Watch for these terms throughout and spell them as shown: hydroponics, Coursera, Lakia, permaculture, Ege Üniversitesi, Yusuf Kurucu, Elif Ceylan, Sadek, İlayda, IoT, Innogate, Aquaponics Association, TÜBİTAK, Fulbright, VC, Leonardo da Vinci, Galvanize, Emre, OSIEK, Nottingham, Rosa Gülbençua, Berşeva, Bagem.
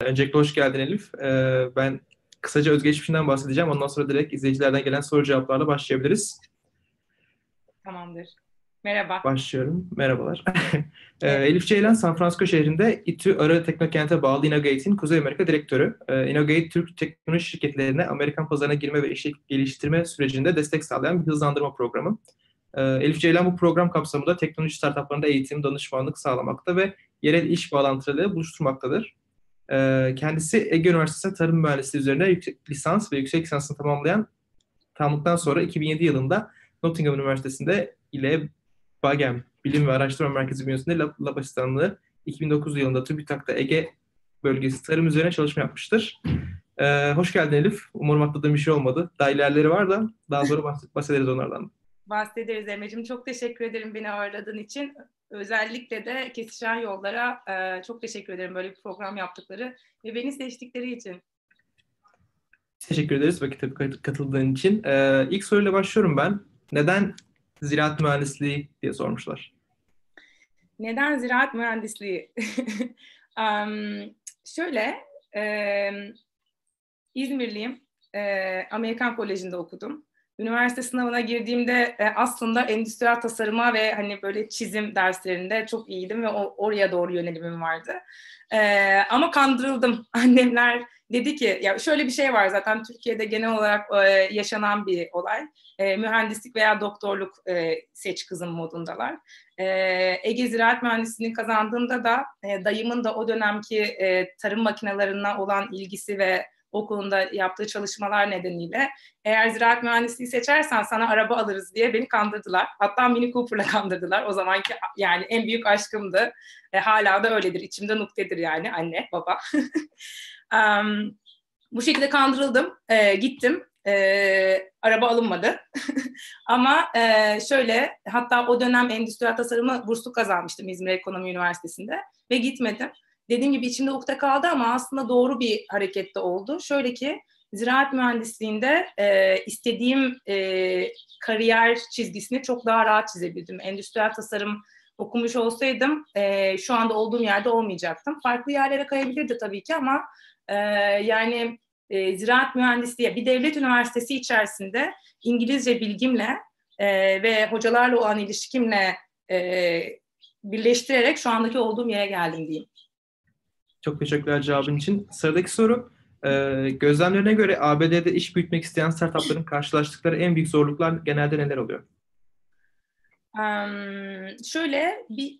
Öncelikle hoş geldin Elif. Ben kısaca özgeçmişinden bahsedeceğim. Ondan sonra direkt izleyicilerden gelen soru cevaplarla başlayabiliriz. Tamamdır. Merhaba. Başlıyorum. Merhabalar. Evet. Elif Ceylan, San Francisco şehrinde İTÜ Arı Teknokent'e bağlı Innogate'in Kuzey Amerika direktörü. Innogate, Türk teknoloji şirketlerine Amerikan pazarına girme ve iş geliştirme sürecinde destek sağlayan bir hızlandırma programı. Elif Ceylan bu program kapsamında teknoloji startuplarında eğitim, danışmanlık sağlamakta ve yerel iş bağlantıları buluşturmaktadır. Kendisi Ege Üniversitesi Tarım Mühendisliği üzerine lisans ve yüksek lisansını tamamladıktan sonra 2007 yılında Nottingham Üniversitesi'nde ile Bagem Bilim ve Araştırma Merkezi bünyesinde lab asistanlığı, 2009 yılında TÜBİTAK'ta Ege bölgesi tarım üzerine çalışma yapmıştır. Hoş geldin Elif. Umarım atladığım bir şey olmadı. Daha ilerleri var da daha sonra bahsederiz onlardan. Bahsederiz Emre'cim. Çok teşekkür ederim beni ağırladığın için. Özellikle de Kesişen Yollara çok teşekkür ederim böyle bir program yaptıkları ve beni seçtikleri için. Teşekkür ederiz vakit katıldığın için. İlk soruyla başlıyorum ben. Neden ziraat mühendisliği diye sormuşlar. Neden ziraat mühendisliği? İzmirliyim. Amerikan Koleji'nde okudum. Üniversite sınavına girdiğimde aslında endüstriyel tasarıma ve hani böyle çizim derslerinde çok iyiydim ve oraya doğru yönelimim vardı. Ama kandırıldım. Annemler dedi ki ya şöyle bir şey var zaten Türkiye'de genel olarak yaşanan bir olay. Mühendislik veya doktorluk seç kızım modundalar. Ege Ziraat Mühendisliğini kazandığımda da dayımın da o dönemki tarım makinelerine olan ilgisi ve okulunda yaptığı çalışmalar nedeniyle eğer ziraat mühendisliği seçersen sana araba alırız diye beni kandırdılar. Hatta Mini Cooper'la kandırdılar. O zamanki yani en büyük aşkımdı. Hala da öyledir. İçimde nuktedir yani anne, baba. Bu şekilde kandırıldım. Gittim. Araba alınmadı. Ama hatta o dönem endüstriyel tasarımı burslu kazanmıştım İzmir Ekonomi Üniversitesi'nde ve gitmedim. Dediğim gibi içimde ukde kaldı ama aslında doğru bir hareket de oldu. Şöyle ki ziraat mühendisliğinde istediğim kariyer çizgisini çok daha rahat çizebildim. Endüstriyel tasarım okumuş olsaydım şu anda olduğum yerde olmayacaktım. Farklı yerlere kayabilirdi tabii ki ama ziraat mühendisliği bir devlet üniversitesi içerisinde İngilizce bilgimle ve hocalarla olan ilişkimle birleştirerek şu andaki olduğum yere geldim diyeyim. Çok teşekkürler cevabın için. Sıradaki soru, gözlemlerine göre ABD'de iş büyütmek isteyen startupların karşılaştıkları en büyük zorluklar genelde neler oluyor?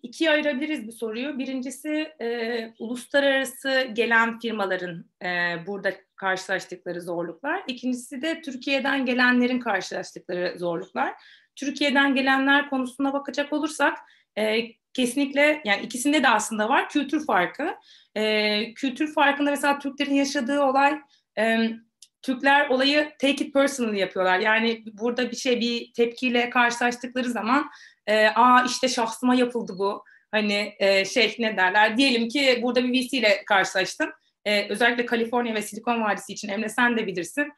İkiye ayırabiliriz bu soruyu. Birincisi uluslararası gelen firmaların burada karşılaştıkları zorluklar. İkincisi de Türkiye'den gelenlerin karşılaştıkları zorluklar. Türkiye'den gelenler konusuna bakacak olursak kesinlikle yani ikisinde de aslında var kültür farkı. Kültür farkında mesela Türklerin yaşadığı olay, Türkler olayı take it personal yapıyorlar. Yani burada bir tepkiyle karşılaştıkları zaman şahsıma yapıldı bu. Hani ne derler? Diyelim ki burada bir VC ile karşılaştım. Özellikle Kaliforniya ve Silikon Vadisi için Emre sen de bilirsin.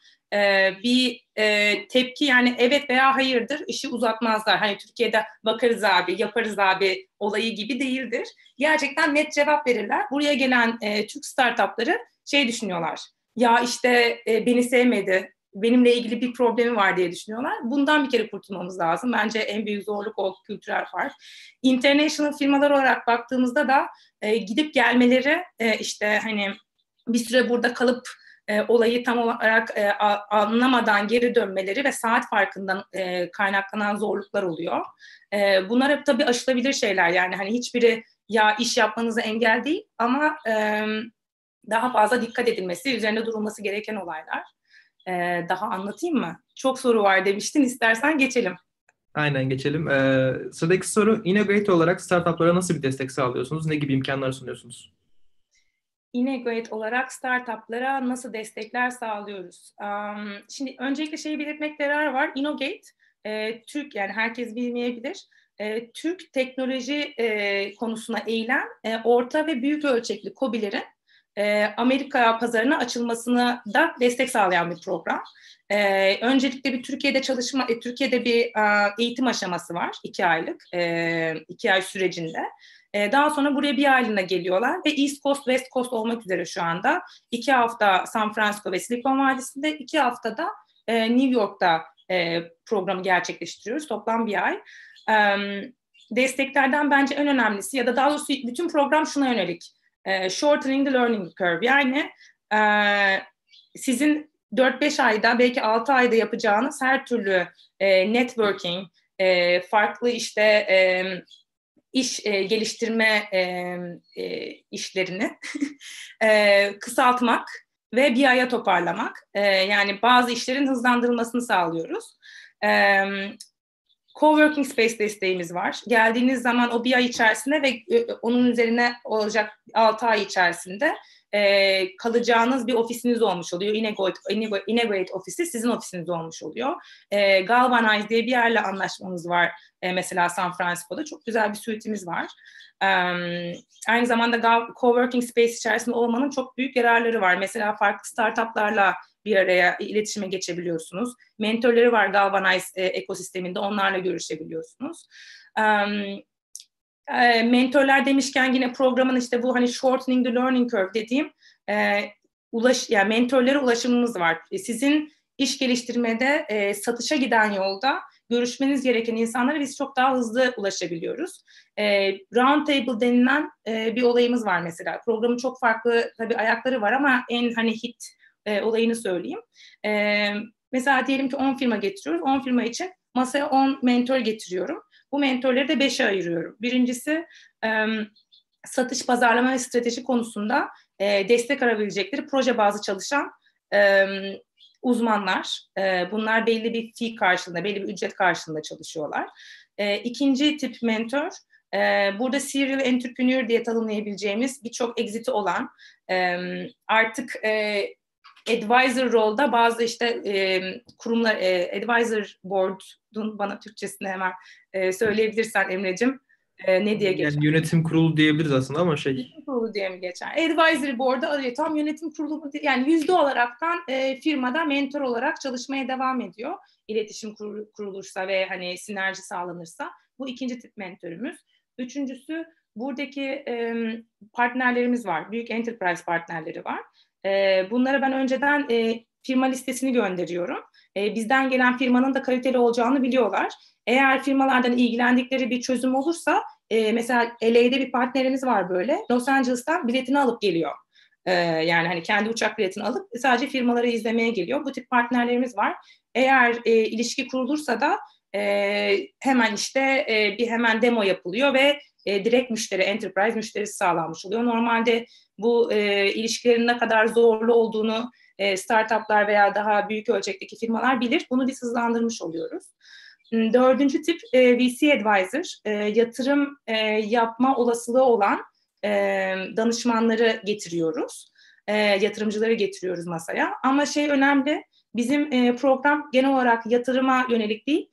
Tepki yani evet veya hayırdır işi uzatmazlar. Hani Türkiye'de bakarız abi, yaparız abi olayı gibi değildir. Gerçekten net cevap verirler. Buraya gelen Türk startupları düşünüyorlar. Ya beni sevmedi, benimle ilgili bir problemi var diye düşünüyorlar. Bundan bir kere kurtulmamız lazım. Bence en büyük zorluk o kültürel fark. International firmalar olarak baktığımızda da gidip gelmeleri bir süre burada kalıp olayı tam olarak anlamadan geri dönmeleri ve saat farkından kaynaklanan zorluklar oluyor. Bunlar hep tabii aşılabilir şeyler yani hani hiçbiri ya iş yapmanıza engel değil ama daha fazla dikkat edilmesi, üzerine durulması gereken olaylar. Daha anlatayım mı? Çok soru var demiştin, istersen geçelim. Aynen geçelim. Sıradaki soru, Innogate olarak startuplara nasıl bir destek sağlıyorsunuz? Ne gibi imkanlar sunuyorsunuz? Innogate olarak startuplara nasıl destekler sağlıyoruz? Şimdi öncelikle belirtmek yarar var. Innogate, Türk yani herkes bilmeyebilir. Türk teknoloji konusuna eğilen orta ve büyük ölçekli KOBİ'lerin Amerika pazarına açılmasına da destek sağlayan bir program. Öncelikle bir Türkiye'de bir eğitim aşaması var 2 aylık 2 ay sürecinde. Daha sonra buraya bir aylığına geliyorlar ve East Coast, West Coast olmak üzere şu anda 2 hafta San Francisco ve Silikon Vadisi'nde, 2 haftada New York'ta programı gerçekleştiriyoruz. Toplam bir ay. Desteklerden bence en önemlisi ya da daha doğrusu bütün program şuna yönelik. Shortening the learning curve. Yani sizin 4-5 ayda belki 6 ayda yapacağınız her türlü networking, farklı işte iş geliştirme işlerini kısaltmak ve bir aya toparlamak. Yani bazı işlerin hızlandırılmasını sağlıyoruz. Coworking space desteğimiz var. Geldiğiniz zaman o bir ay içerisinde ve onun üzerine olacak 6 ay içerisinde kalacağınız bir ofisiniz olmuş oluyor. Innogate ofisi sizin ofisiniz olmuş oluyor. Galvanize diye bir yerle anlaşmamız var mesela San Francisco'da. Çok güzel bir suite'imiz var. Aynı zamanda coworking space içerisinde olmanın çok büyük yararları var. Mesela farklı startuplarla bir araya iletişime geçebiliyorsunuz. Mentörleri var Galvanize ekosisteminde, onlarla görüşebiliyorsunuz. Mentörler demişken yine programın işte bu hani shortening the learning curve dediğim yani mentörlere ulaşımımız var. Sizin iş geliştirmede satışa giden yolda görüşmeniz gereken insanlara biz çok daha hızlı ulaşabiliyoruz. Round table denilen bir olayımız var mesela. Programın çok farklı tabii ayakları var ama en hani hit olayını söyleyeyim. Mesela diyelim ki 10 firma getiriyoruz. 10 firma için masaya 10 mentör getiriyorum. Bu mentörleri de 5'e ayırıyorum. Birincisi satış, pazarlama ve strateji konusunda destek arabilecekleri proje bazı çalışan uzmanlar. Bunlar belli bir fee karşılığında, belli bir ücret karşılığında çalışıyorlar. İkinci tip mentör, burada serial entrepreneur diye tanımlayabileceğimiz birçok exit'i olan, artık advisor role'da bazı işte kurumlar, advisor board'un bana Türkçesini hemen söyleyebilirsen Emre'cim ne diye geçer? Yani yönetim kurulu diyebiliriz aslında ama şey. Yönetim kurulu diye mi geçer? Advisory board'a tam yönetim kurulu yani yüzde olaraktan firmada mentor olarak çalışmaya devam ediyor. İletişim kurulursa ve hani sinerji sağlanırsa. Bu ikinci tip mentörümüz. Üçüncüsü buradaki partnerlerimiz var. Büyük enterprise partnerleri var. Bunlara ben önceden firma listesini gönderiyorum. Bizden gelen firmanın da kaliteli olacağını biliyorlar. Eğer firmalardan ilgilendikleri bir çözüm olursa, mesela LA'de bir partnerimiz var böyle, Los Angeles'tan biletini alıp geliyor. Yani hani kendi uçak biletini alıp sadece firmaları izlemeye geliyor. Bu tip partnerlerimiz var. Eğer ilişki kurulursa da hemen işte bir hemen demo yapılıyor ve direkt müşteri, enterprise müşterisi sağlanmış oluyor. Normalde bu ilişkilerin ne kadar zorlu olduğunu startuplar veya daha büyük ölçekteki firmalar bilir. Bunu biz hızlandırmış oluyoruz. Dördüncü tip VC advisor, yatırım yapma olasılığı olan danışmanları getiriyoruz. Yatırımcıları getiriyoruz masaya. Ama şey önemli, bizim program genel olarak yatırıma yönelik değil,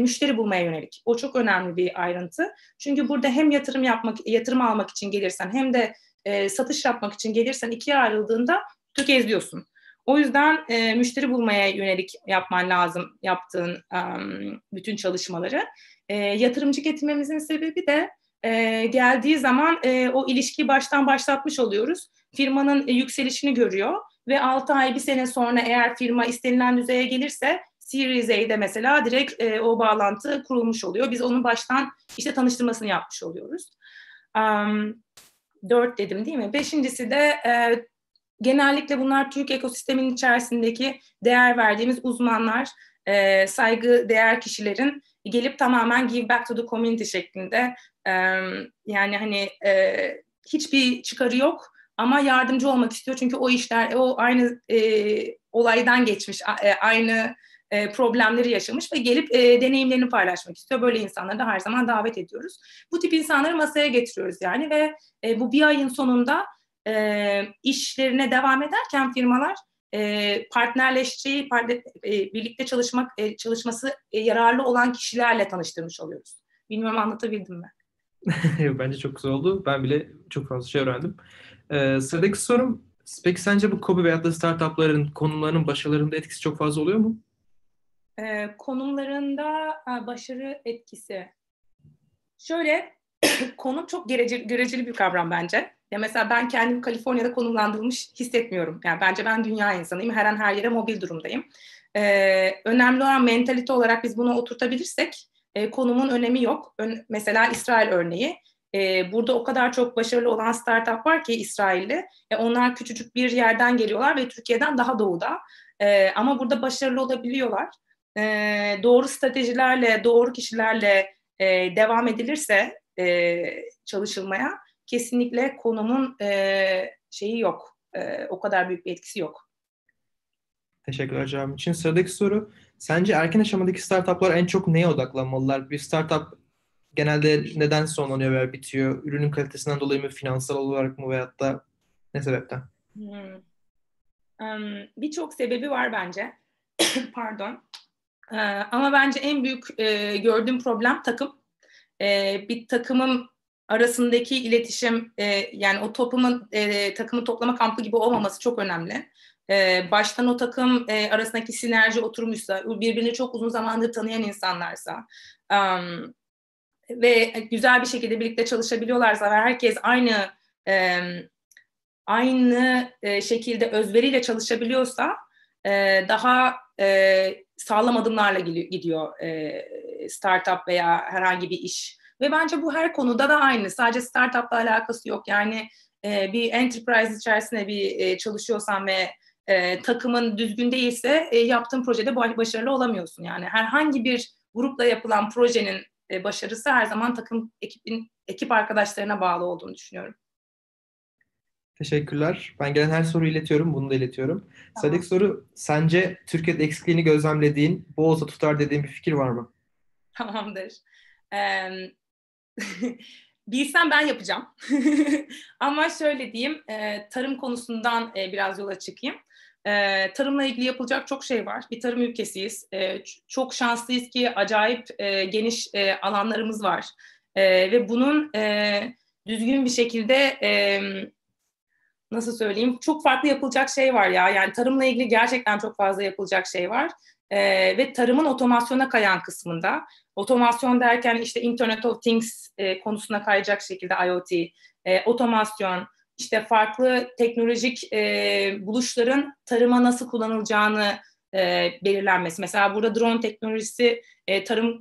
müşteri bulmaya yönelik. O çok önemli bir ayrıntı. Çünkü burada hem yatırım almak için gelirsen hem de satış yapmak için gelirsen ikiye ayrıldığında tökezliyorsun. O yüzden müşteri bulmaya yönelik yapman lazım yaptığın bütün çalışmaları. Yatırımcı getirmemizin sebebi de geldiği zaman o ilişkiyi baştan başlatmış oluyoruz. Firmanın yükselişini görüyor ve 6 ay bir sene sonra eğer firma istenilen düzeye gelirse Series A'de mesela direkt o bağlantı kurulmuş oluyor. Biz onun baştan işte tanıştırmasını yapmış oluyoruz. 4 dedim değil mi? 5.'si de genellikle bunlar Türk ekosisteminin içerisindeki değer verdiğimiz uzmanlar, saygıdeğer kişilerin gelip tamamen give back to the community şeklinde yani hani hiçbir çıkarı yok ama yardımcı olmak istiyor. Çünkü o işler, o aynı olaydan geçmiş, aynı problemleri yaşamış ve gelip deneyimlerini paylaşmak istiyor. Böyle insanları da her zaman davet ediyoruz. Bu tip insanları masaya getiriyoruz yani ve bu bir ayın sonunda işlerine devam ederken firmalar partnerleşeceği, birlikte çalışması yararlı olan kişilerle tanıştırmış oluyoruz. Bilmiyorum anlatabildim mi? Bence çok güzel oldu. Ben bile çok fazla şey öğrendim. Sıradaki sorum, peki sence bu KOBİ veyahut da startupların konumlarının başarılarında etkisi çok fazla oluyor mu? Konumlarında başarı etkisi. Şöyle, konum çok göreceli bir kavram bence. Ya mesela ben kendimi Kaliforniya'da konumlandırılmış hissetmiyorum. Yani bence ben dünya insanıyım. Her an her yere mobil durumdayım. Önemli olan mentalite olarak biz bunu oturtabilirsek konumun önemi yok. Mesela İsrail örneği. Burada o kadar çok başarılı olan startup var ki İsrail'de. Onlar küçücük bir yerden geliyorlar ve Türkiye'den daha doğuda. Ama burada başarılı olabiliyorlar. Doğru stratejilerle, doğru kişilerle devam edilirse çalışılmaya kesinlikle konumun şeyi yok. O kadar büyük bir etkisi yok. Teşekkürler cevabım için. Sıradaki soru. Sence erken aşamadaki startuplar en çok neye odaklanmalılar? Bir startup genelde neden sonlanıyor veya bitiyor? Ürünün kalitesinden dolayı mı, finansal olarak mı veyahut da ne sebepten? Birçok sebebi var bence. Pardon. Ama bence en büyük gördüğüm problem takım. Bir takımın arasındaki iletişim, yani o toplumun takımı toplama kampı gibi olmaması çok önemli. Baştan o takım arasındaki sinerji oturmuşsa, birbirini çok uzun zamandır tanıyan insanlarsa ve güzel bir şekilde birlikte çalışabiliyorlarsa ve herkes aynı şekilde özveriyle çalışabiliyorsa daha sağlam adımlarla gidiyor startup veya herhangi bir iş. Ve bence bu her konuda da aynı. Sadece startupla alakası yok. Yani bir enterprise içerisinde bir çalışıyorsan ve takımın düzgün değilse yaptığın projede başarılı olamıyorsun. Yani herhangi bir grupla yapılan projenin başarısı her zaman takım ekip arkadaşlarına bağlı olduğunu düşünüyorum. Teşekkürler. Ben gelen her soruyu iletiyorum. Bunu da iletiyorum. Tamam. Sadek soru, sence Türkiye'de eksikliğini gözlemlediğin, bu olsa tutar dediğin bir fikir var mı? Tamamdır. Bilsem ben yapacağım. Ama şöyle diyeyim, tarım konusundan biraz yola çıkayım. Tarımla ilgili yapılacak çok şey var. Bir tarım ülkesiyiz. Çok şanslıyız ki acayip geniş alanlarımız var. Ve bunun düzgün bir şekilde... Nasıl söyleyeyim? Çok farklı yapılacak şey var ya. Yani tarımla ilgili gerçekten çok fazla yapılacak şey var. Ve tarımın otomasyona kayan kısmında. Otomasyon derken işte Internet of Things konusuna kayacak şekilde IoT, otomasyon, işte farklı teknolojik buluşların tarıma nasıl kullanılacağını belirlenmesi. Mesela burada drone teknolojisi tarım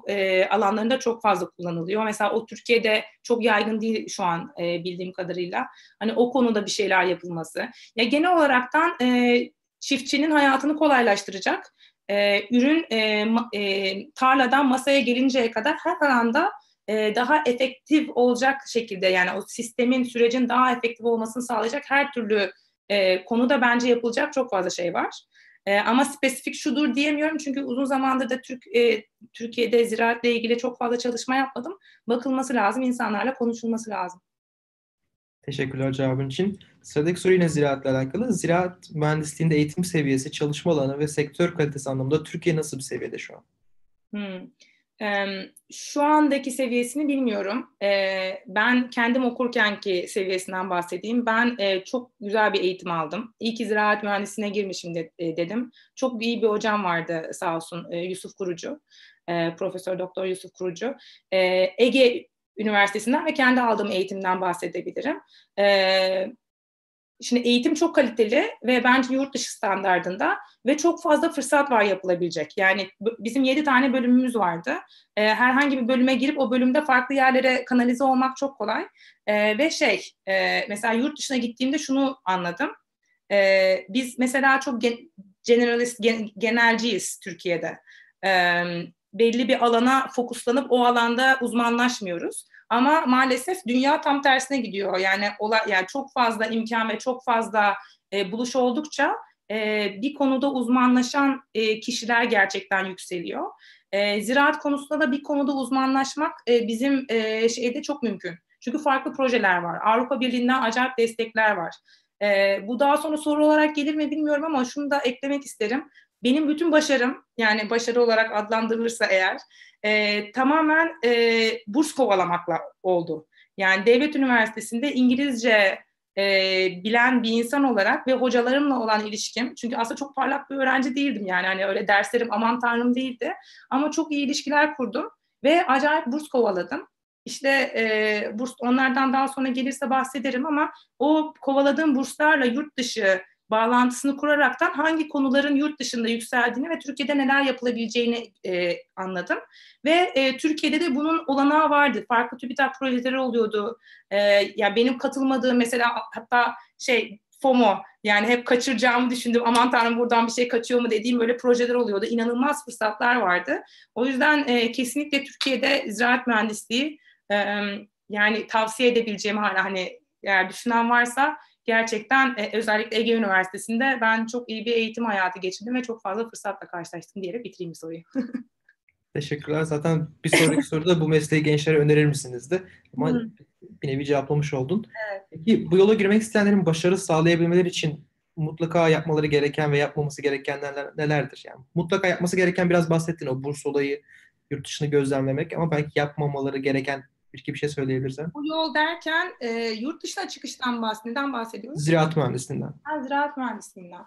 alanlarında çok fazla kullanılıyor. Mesela o Türkiye'de çok yaygın değil şu an bildiğim kadarıyla. Hani o konuda bir şeyler yapılması. Ya genel olaraktan çiftçinin hayatını kolaylaştıracak ürün tarladan masaya gelinceye kadar her alanda daha efektif olacak şekilde, yani o sistemin, sürecin daha efektif olmasını sağlayacak her türlü konuda bence yapılacak çok fazla şey var. Ama spesifik şudur diyemiyorum çünkü uzun zamandır da Türkiye'de ziraatle ilgili çok fazla çalışma yapmadım. Bakılması lazım, insanlarla konuşulması lazım. Teşekkürler cevabın için. Sıradaki soru yine ziraatle alakalı. Ziraat mühendisliğinde eğitim seviyesi, çalışma alanı ve sektör kalitesi anlamında Türkiye nasıl bir seviyede şu an? Şu andaki seviyesini bilmiyorum. Ben kendim okurkenki seviyesinden bahsedeyim. Ben çok güzel bir eğitim aldım. İyi ki ziraat mühendisliğine girmişim dedim. Çok iyi bir hocam vardı sağ olsun, Yusuf Kurucu. Profesör Doktor Yusuf Kurucu. Ege Üniversitesi'nden ve kendi aldığım eğitimden bahsedebilirim. Şimdi eğitim çok kaliteli ve bence yurt dışı standardında ve çok fazla fırsat var yapılabilecek. Yani bizim 7 tane bölümümüz vardı. Herhangi bir bölüme girip o bölümde farklı yerlere kanalize olmak çok kolay. Ve mesela yurt dışına gittiğimde şunu anladım. Biz mesela çok genelciyiz Türkiye'de. Belli bir alana fokuslanıp o alanda uzmanlaşmıyoruz. Ama maalesef dünya tam tersine gidiyor. Yani çok fazla imkan ve çok fazla buluş oldukça bir konuda uzmanlaşan kişiler gerçekten yükseliyor. Ziraat konusunda da bir konuda uzmanlaşmak bizim şeyde çok mümkün. Çünkü farklı projeler var. Avrupa Birliği'nden acayip destekler var. Bu daha sonra soru olarak gelir mi bilmiyorum ama şunu da eklemek isterim. Benim bütün başarım, yani başarı olarak adlandırılırsa eğer, tamamen burs kovalamakla oldu. Yani devlet üniversitesinde İngilizce bilen bir insan olarak ve hocalarımla olan ilişkim, çünkü aslında çok parlak bir öğrenci değildim, yani hani öyle derslerim aman tanrım değildi. Ama çok iyi ilişkiler kurdum ve acayip burs kovaladım. İşte burs, onlardan daha sonra gelirse bahsederim ama o kovaladığım burslarla yurt dışı bağlantısını kuraraktan hangi konuların yurt dışında yükseldiğini ve Türkiye'de neler yapılabileceğini anladım. Ve Türkiye'de de bunun olanağı vardı. Farklı TÜBİTAK projeleri oluyordu. Ya benim katılmadığım mesela hatta şey FOMO, yani hep kaçıracağımı düşündüm. Aman tanrım buradan bir şey kaçıyor mu dediğim böyle projeler oluyordu. İnanılmaz fırsatlar vardı. O yüzden kesinlikle Türkiye'de ziraat mühendisliği yani tavsiye edebileceğim hala hani eğer düşünen varsa gerçekten özellikle Ege Üniversitesi'nde ben çok iyi bir eğitim hayatı geçirdim ve çok fazla fırsatla karşılaştım diyerek bitireyim soruyu. Teşekkürler. Zaten bir sonraki soruda bu mesleği gençlere önerir misiniz de. Ama bir nevi cevaplamış oldun. Evet. Peki bu yola girmek isteyenlerin başarı sağlayabilmeleri için mutlaka yapmaları gereken ve yapmaması gerekenler nelerdir? Yani mutlaka yapması gereken biraz bahsettin o burs olayı, yurt dışını gözlemlemek ama belki yapmamaları gereken bir şey söyleyebilirsen. Bu yol derken yurt dışına çıkıştan neden bahsediyoruz? Ziraat mühendisliğinden. Ha, ziraat mühendisliğinden.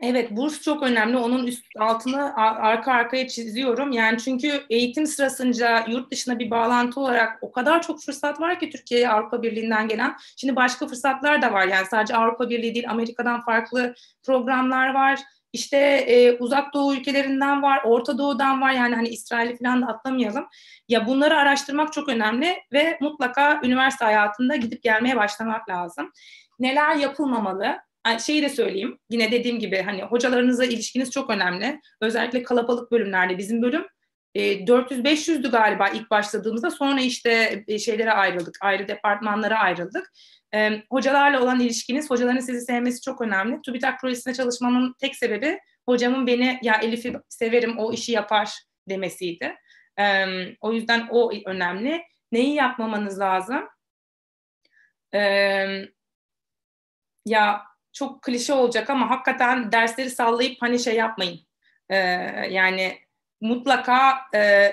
Evet, burs çok önemli. Onun altını arka arkaya çiziyorum. Yani çünkü eğitim sırasında yurt dışına bir bağlantı olarak o kadar çok fırsat var ki Türkiye'ye Avrupa Birliği'nden gelen. Şimdi başka fırsatlar da var. Yani sadece Avrupa Birliği değil, Amerika'dan farklı programlar var. İşte Uzak Doğu ülkelerinden var, Orta Doğu'dan var. Yani hani İsrail'i falan da atlamayalım. Ya bunları araştırmak çok önemli ve mutlaka üniversite hayatında gidip gelmeye başlamak lazım. Neler yapılmamalı? Şeyi de söyleyeyim. Yine dediğim gibi hani hocalarınıza ilişkiniz çok önemli. Özellikle kalabalık bölümlerde bizim bölüm 400-500'dü galiba ilk başladığımızda. Sonra işte şeylere ayrıldık. Ayrı departmanlara ayrıldık. Hocalarla olan ilişkiniz, hocaların sizi sevmesi çok önemli. TÜBİTAK projesine çalışmamın tek sebebi hocamın beni ya Elif'i severim o işi yapar demesiydi. O yüzden o önemli. Neyi yapmamanız lazım? Ya çok klişe olacak ama hakikaten dersleri sallayıp hani şey yapmayın. Yani mutlaka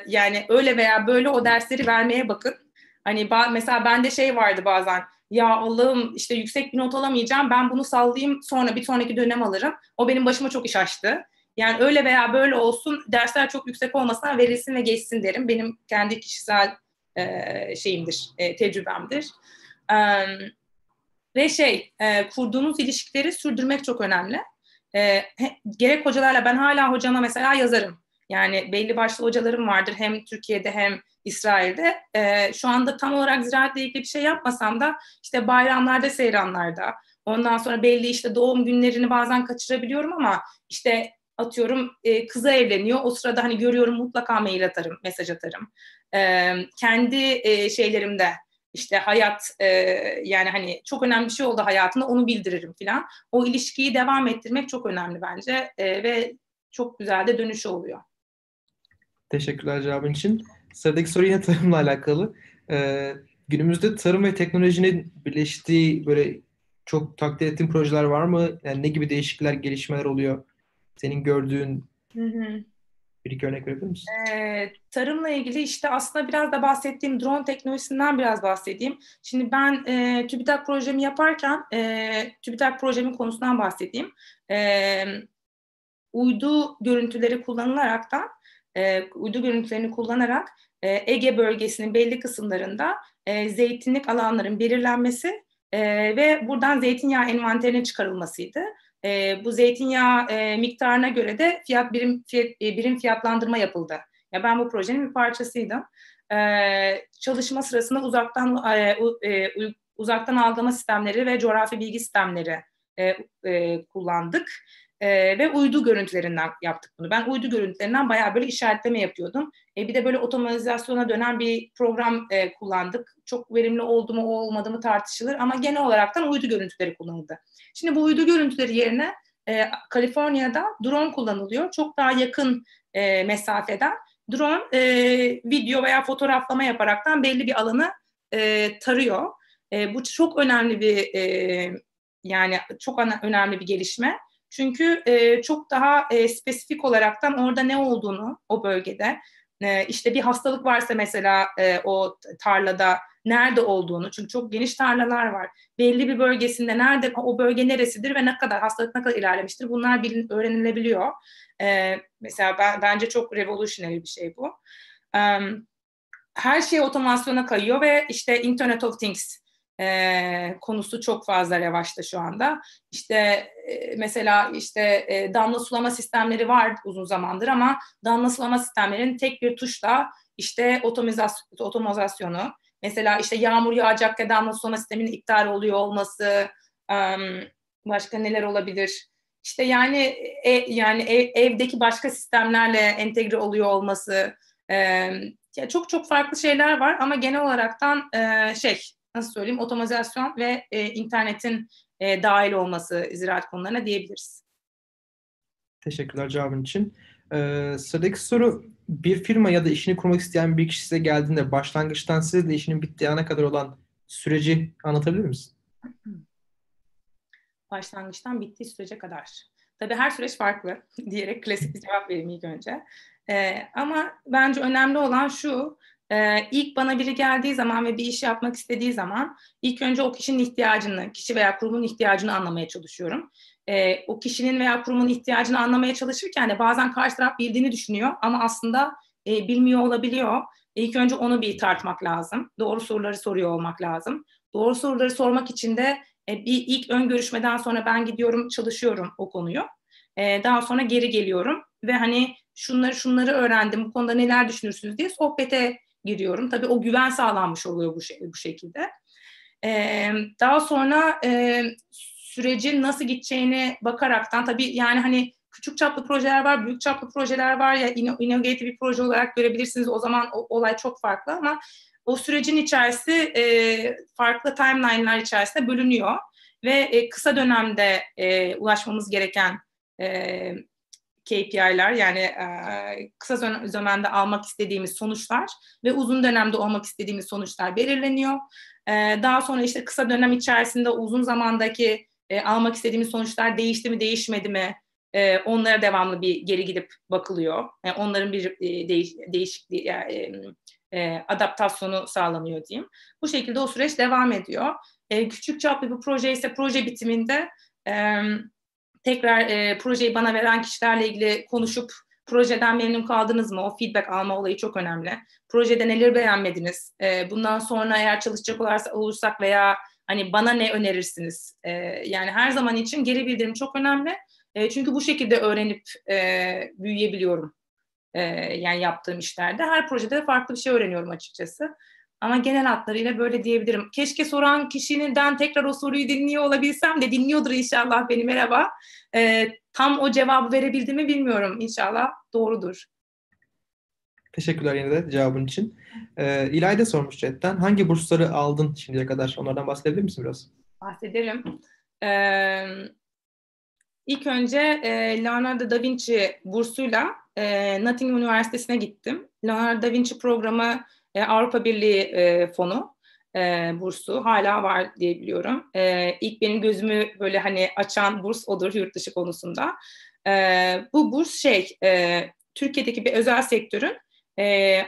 yani öyle veya böyle o dersleri vermeye bakın. Hani mesela bende şey vardı bazen. Ya Allah'ım işte yüksek bir not alamayacağım. Ben bunu sallayayım sonra bir sonraki dönem alırım. O benim başıma çok iş açtı. Yani öyle veya böyle olsun dersler çok yüksek olmasına verilsin ve geçsin derim. Benim kendi kişisel şeyimdir, tecrübemdir. Ve kurduğunuz ilişkileri sürdürmek çok önemli. Gerek hocalarla ben hala hocama mesela yazarım. Yani belli başlı hocalarım vardır hem Türkiye'de hem İsrail'de. Şu anda tam olarak ziraatle ilgili bir şey yapmasam da işte bayramlarda, seyranlarda, ondan sonra belli işte doğum günlerini bazen kaçırabiliyorum ama işte atıyorum kıza evleniyor. O sırada hani görüyorum mutlaka mail atarım, mesaj atarım. Kendi şeylerimde. İşte hayat yani hani çok önemli bir şey oldu hayatında onu bildiririm falan. O ilişkiyi devam ettirmek çok önemli bence ve çok güzel de dönüşü oluyor. Teşekkürler cevabın için. Sıradaki soru yine tarımla alakalı. Günümüzde tarım ve teknolojinin birleştiği böyle çok takdir ettiğin projeler var mı? Yani ne gibi değişiklikler, gelişmeler oluyor? Senin gördüğün... Hı-hı. Bir iki örnek verebilir misin? Tarımla ilgili işte aslında biraz da bahsettiğim drone teknolojisinden biraz bahsedeyim. Şimdi ben TÜBİTAK projemi yaparken TÜBİTAK projemin konusundan bahsedeyim. Uydu görüntülerini kullanarak Ege bölgesinin belli kısımlarında zeytinlik alanların belirlenmesi ve buradan zeytinyağı envanterine çıkarılmasıydı. Bu zeytinyağı miktarına göre de birim fiyatlandırma yapıldı. Ya ben bu projenin bir parçasıydım. Çalışma sırasında uzaktan algılama sistemleri ve coğrafi bilgi sistemleri kullandık. Ve uydu görüntülerinden yaptık bunu. Ben uydu görüntülerinden bayağı böyle işaretleme yapıyordum. Bir de böyle otomatizasyona dönen bir program kullandık. Çok verimli oldu mu olmadı mı tartışılır ama genel olaraktan uydu görüntüleri kullanıldı. Şimdi bu uydu görüntüleri yerine Kaliforniya'da drone kullanılıyor. Çok daha yakın mesafeden drone video veya fotoğraflama yaparaktan belli bir alanı tarıyor. Bu çok önemli bir önemli bir gelişme. Çünkü çok daha spesifik olaraktan orada ne olduğunu o bölgede işte bir hastalık varsa mesela o tarlada nerede olduğunu çünkü çok geniş tarlalar var. Belli bir bölgesinde nerede o bölge neresidir ve ne kadar hastalık ne kadar ilerlemiştir bunlar öğrenilebiliyor. Mesela bence çok revolutionary bir şey bu. her şey otomasyona kayıyor ve işte Internet of Things konusu çok fazla revaçta şu anda. İşte mesela işte damla sulama sistemleri var uzun zamandır ama damla sulama sistemlerinin tek bir tuşla işte otomazasyonu, mesela işte yağmur yağacak ve damla sulama sisteminin iptal oluyor olması, başka neler olabilir? İşte yani evdeki başka sistemlerle entegre oluyor olması, ya çok farklı şeyler var ama genel olaraktan nasıl söyleyeyim, otomasyon ve internetin dahil olması ziraat konularına diyebiliriz. Teşekkürler cevabın için. Sıradaki soru, bir firma ya da işini kurmak isteyen bir kişi size geldiğinde başlangıçtan size de işinin bittiği ana kadar olan süreci anlatabilir misin? Başlangıçtan bittiği sürece kadar. Tabii her süreç farklı diyerek klasik bir cevap vereyim ilk önce. Ama bence önemli olan şu, ilk bana biri geldiği zaman ve bir iş yapmak istediği zaman ilk önce o kişinin ihtiyacını, kişi veya kurumun ihtiyacını anlamaya çalışıyorum. O kişinin veya kurumun ihtiyacını anlamaya çalışırken de bazen karşı taraf bildiğini düşünüyor ama aslında bilmiyor olabiliyor. İlk önce onu bir tartmak lazım. Doğru soruları soruyor olmak lazım. Doğru soruları sormak için de bir ilk ön görüşmeden sonra ben gidiyorum, çalışıyorum o konuyu. Daha sonra geri geliyorum ve hani şunları öğrendim, bu konuda neler düşünürsünüz diye sohbete giriyorum. Tabii o güven sağlanmış oluyor bu şekilde. Daha sonra sürecin nasıl gideceğini bakaraktan, tabii yani hani küçük çaplı projeler var, büyük çaplı projeler var ya, Innogate bir proje olarak görebilirsiniz. O zaman olay çok farklı ama o sürecin içerisi farklı timeline'lar içerisinde bölünüyor ve kısa dönemde ulaşmamız gereken KPI'ler, yani kısa dönemde almak istediğimiz sonuçlar ve uzun dönemde olmak istediğimiz sonuçlar belirleniyor. Daha sonra işte kısa dönem içerisinde uzun zamandaki almak istediğimiz sonuçlar değişti mi değişmedi mi, onlara devamlı bir geri gidip bakılıyor. Yani onların bir değişikliği, adaptasyonu sağlanıyor diyeyim. Bu şekilde o süreç devam ediyor. Küçük çaplı bir proje ise proje bitiminde tekrar projeyi bana veren kişilerle ilgili konuşup projeden memnun kaldınız mı? O feedback alma olayı çok önemli. Projede neleri beğenmediniz? Bundan sonra eğer çalışacak olursak veya hani bana ne önerirsiniz? Yani her zaman için geri bildirim çok önemli. Çünkü bu şekilde öğrenip büyüyebiliyorum. Yani yaptığım işlerde. Her projede farklı bir şey öğreniyorum açıkçası. Ama genel hatlarıyla böyle diyebilirim. Keşke soran kişiden tekrar o soruyu dinliyor olabilsem de, dinliyordur inşallah beni, merhaba. Tam o cevabı verebildiğimi bilmiyorum. İnşallah doğrudur. Teşekkürler yine de cevabın için. İlayda sormuş chatten. Hangi bursları aldın şimdiye kadar? Onlardan bahsedebilir misin biraz? Bahsederim. İlk önce Leonardo da Vinci bursuyla Nottingham Üniversitesi'ne gittim. Leonardo da Vinci programı Avrupa Birliği fonu bursu hala var diye biliyorum. İlk benim gözümü böyle hani açan burs odur yurt dışı konusunda. Bu burs Türkiye'deki bir özel sektörün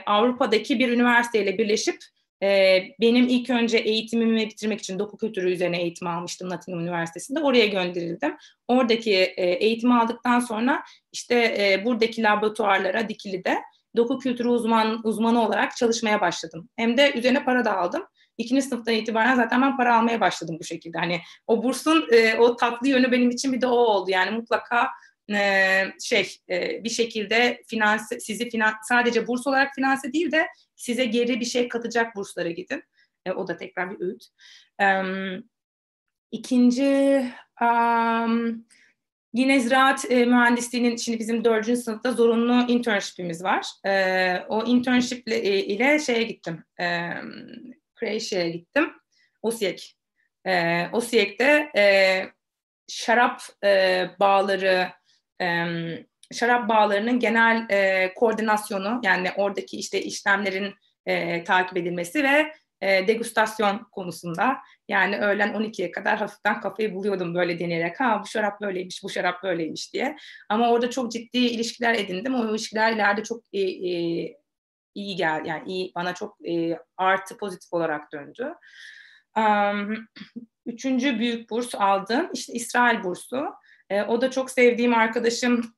Avrupa'daki bir üniversiteyle birleşip benim ilk önce eğitimimi bitirmek için doku kültürü üzerine eğitim almıştım Nottingham Üniversitesi'nde. Oraya gönderildim. Oradaki eğitimi aldıktan sonra işte buradaki laboratuvarlara, Dikili'de doku kültürü uzmanı olarak çalışmaya başladım. Hem de üzerine para da aldım. 2. sınıftan itibaren zaten ben para almaya başladım bu şekilde. Hani o bursun o tatlı yönü benim için bir de o oldu. Yani mutlaka bir şekilde sadece burs olarak finanse değil de size geri bir şey katacak burslara gidin. O da tekrar bir öğüt. Yine ziraat mühendisliğinin, şimdi bizim 4. sınıfta zorunlu internship'imiz var. O internship ile gittim. Croatia'ya gittim. OSIEK'te şarap bağlarının genel koordinasyonu, yani oradaki işte işlemlerin takip edilmesi ve degustasyon konusunda, yani öğlen 12'ye kadar hafiften kafayı buluyordum böyle deneyerek, bu şarap böyleymiş, bu şarap böyleymiş diye. Ama orada çok ciddi ilişkiler edindim. O ilişkiler ileride çok iyi geldi, yani bana çok artı pozitif olarak döndü. 3. büyük burs aldım, işte İsrail bursu. O da çok sevdiğim arkadaşım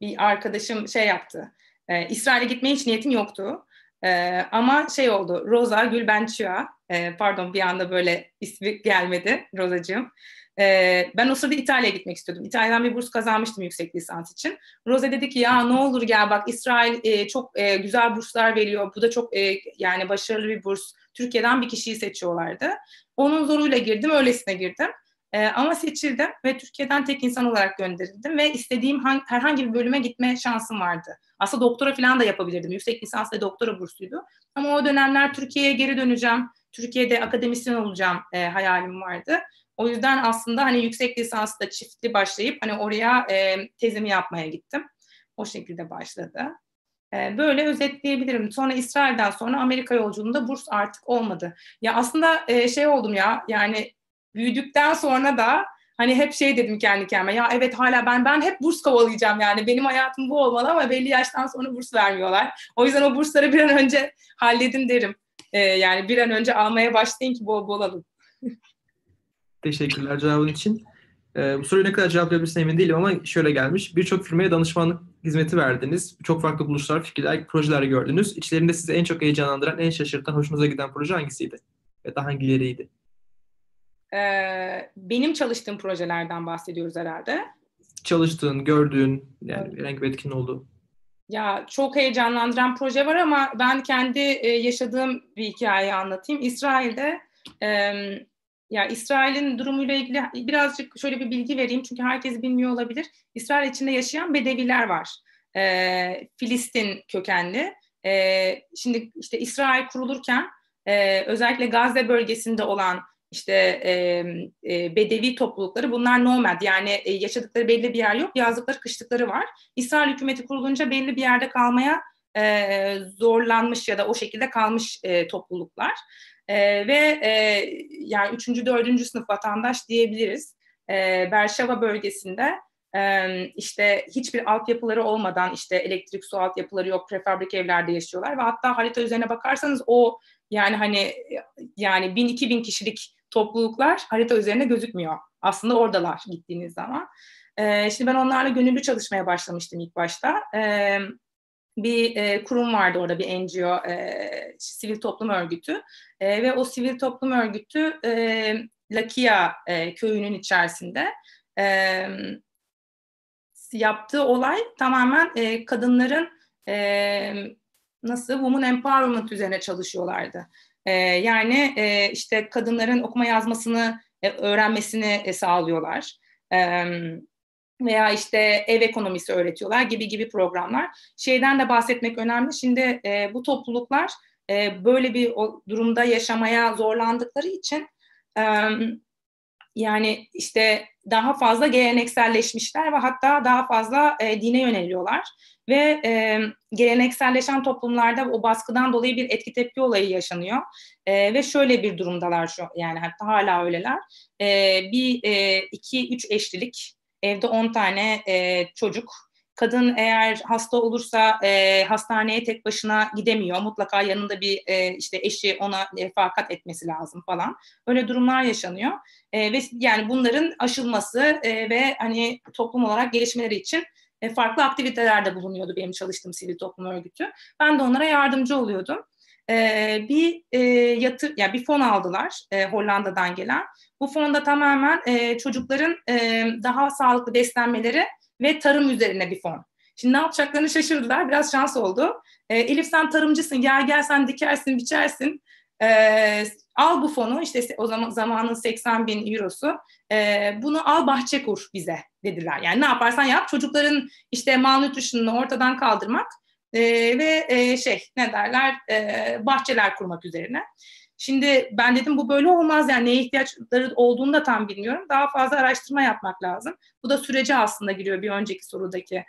bir arkadaşım şey yaptı. İsrail'e gitmeye hiç niyetim yoktu. Ama şey oldu, Rosa Gülbençua, pardon bir anda böyle ismi gelmedi Rosa'cığım. Ben o sırada İtalya'ya gitmek istiyordum. İtalya'dan bir burs kazanmıştım yüksek lisans için. Rosa dedi ki ya ne olur gel bak İsrail çok güzel burslar veriyor. Bu da çok yani başarılı bir burs. Türkiye'den bir kişiyi seçiyorlardı. Onun zoruyla girdim, öylesine girdim. Ama seçildim ve Türkiye'den tek insan olarak gönderildim ve istediğim herhangi bir bölüme gitme şansım vardı. Aslında doktora falan da yapabilirdim. Yüksek lisans ve doktora bursuydu. Ama o dönemler Türkiye'ye geri döneceğim, Türkiye'de akademisyen olacağım hayalim vardı. O yüzden aslında hani yüksek lisansla çiftli başlayıp hani oraya tezimi yapmaya gittim. O şekilde başladı. Böyle özetleyebilirim. Sonra İsrail'den sonra Amerika yolculuğunda burs artık olmadı. Ya aslında şey oldum ya yani büyüdükten sonra da hani hep şey dedim kendi kendime. Ya evet hala ben hep burs kovalayacağım yani. Benim hayatım bu olmalı ama belli yaştan sonra burs vermiyorlar. O yüzden o bursları bir an önce halledin derim. Yani bir an önce almaya başlayın ki bol bol alın. Teşekkürler cevabın için. Bu soruyu ne kadar cevaplayabilirsin emin değilim ama şöyle gelmiş. Birçok firmaya danışmanlık hizmeti verdiniz. Çok farklı buluşlar, fikirler, projeler gördünüz. İçlerinde sizi en çok heyecanlandıran, en şaşırtan, hoşunuza giden proje hangisiydi? Ya da hangileriydi? Benim çalıştığım projelerden bahsediyoruz herhalde. Çalıştığın, gördüğün, yani evet. Herhangi bir etkinliğin olduğu. Ya çok heyecanlandıran proje var ama ben kendi yaşadığım bir hikayeyi anlatayım. İsrail'de... Ya İsrail'in durumuyla ilgili birazcık şöyle bir bilgi vereyim çünkü herkes bilmiyor olabilir. İsrail içinde yaşayan Bedeviler var. Filistin kökenli. Şimdi işte İsrail kurulurken özellikle Gazze bölgesinde olan işte Bedevi toplulukları bunlar nomad yani yaşadıkları belli bir yer yok, yazlıkları kışlıkları var. İsrail hükümeti kurulunca belli bir yerde kalmaya zorlanmış ya da o şekilde kalmış topluluklar. Ve yani 3. 4. sınıf vatandaş diyebiliriz. Berşeva bölgesinde işte hiçbir altyapıları olmadan işte elektrik, su altyapıları yok, prefabrik evlerde yaşıyorlar ve hatta harita üzerine bakarsanız o yani hani yani 1000-2000 kişilik topluluklar harita üzerine gözükmüyor. Aslında oradalar gittiğiniz zaman. Şimdi ben onlarla gönüllü çalışmaya başlamıştım ilk başta. Bir kurum vardı orada, bir NGO, sivil toplum örgütü ve o sivil toplum örgütü Lakia köyünün içerisinde yaptığı olay tamamen kadınların women empowerment üzerine çalışıyorlardı. Yani işte kadınların okuma yazmasını öğrenmesini sağlıyorlar. Veya işte ev ekonomisi öğretiyorlar gibi programlar. Şeyden de bahsetmek önemli. Şimdi bu topluluklar böyle bir durumda yaşamaya zorlandıkları için yani işte daha fazla gelenekselleşmişler ve hatta daha fazla dine yöneliyorlar. Ve gelenekselleşen toplumlarda o baskıdan dolayı bir etki tepki olayı yaşanıyor. Ve şöyle bir durumdalar şu yani hatta hala öyleler. 2-3 eşlilik. Evde 10 tane çocuk. Kadın eğer hasta olursa hastaneye tek başına gidemiyor. Mutlaka yanında bir işte eşi ona refakat etmesi lazım falan. Öyle durumlar yaşanıyor. Ve yani bunların aşılması ve hani toplum olarak gelişmeleri için farklı aktivitelerde bulunuyordu benim çalıştığım sivil toplum örgütü. Ben de onlara yardımcı oluyordum. Bir fon aldılar Hollanda'dan gelen. Bu fonda tamamen çocukların daha sağlıklı beslenmeleri ve tarım üzerine bir fon. Şimdi ne yapacaklarını şaşırdılar. Biraz şans oldu. Elif sen tarımcısın. Gel sen dikersin, biçersin. Al bu fonu. İşte o zaman zamanın 80.000 eurosu. Bunu al bahçe kur bize dediler. Yani ne yaparsan yap. Çocukların işte malnutrisyonunu ortadan kaldırmak. Bahçeler kurmak üzerine. Şimdi ben dedim bu böyle olmaz yani neye ihtiyaçları olduğunu da tam bilmiyorum. Daha fazla araştırma yapmak lazım. Bu da sürece aslında giriyor bir önceki sorudaki.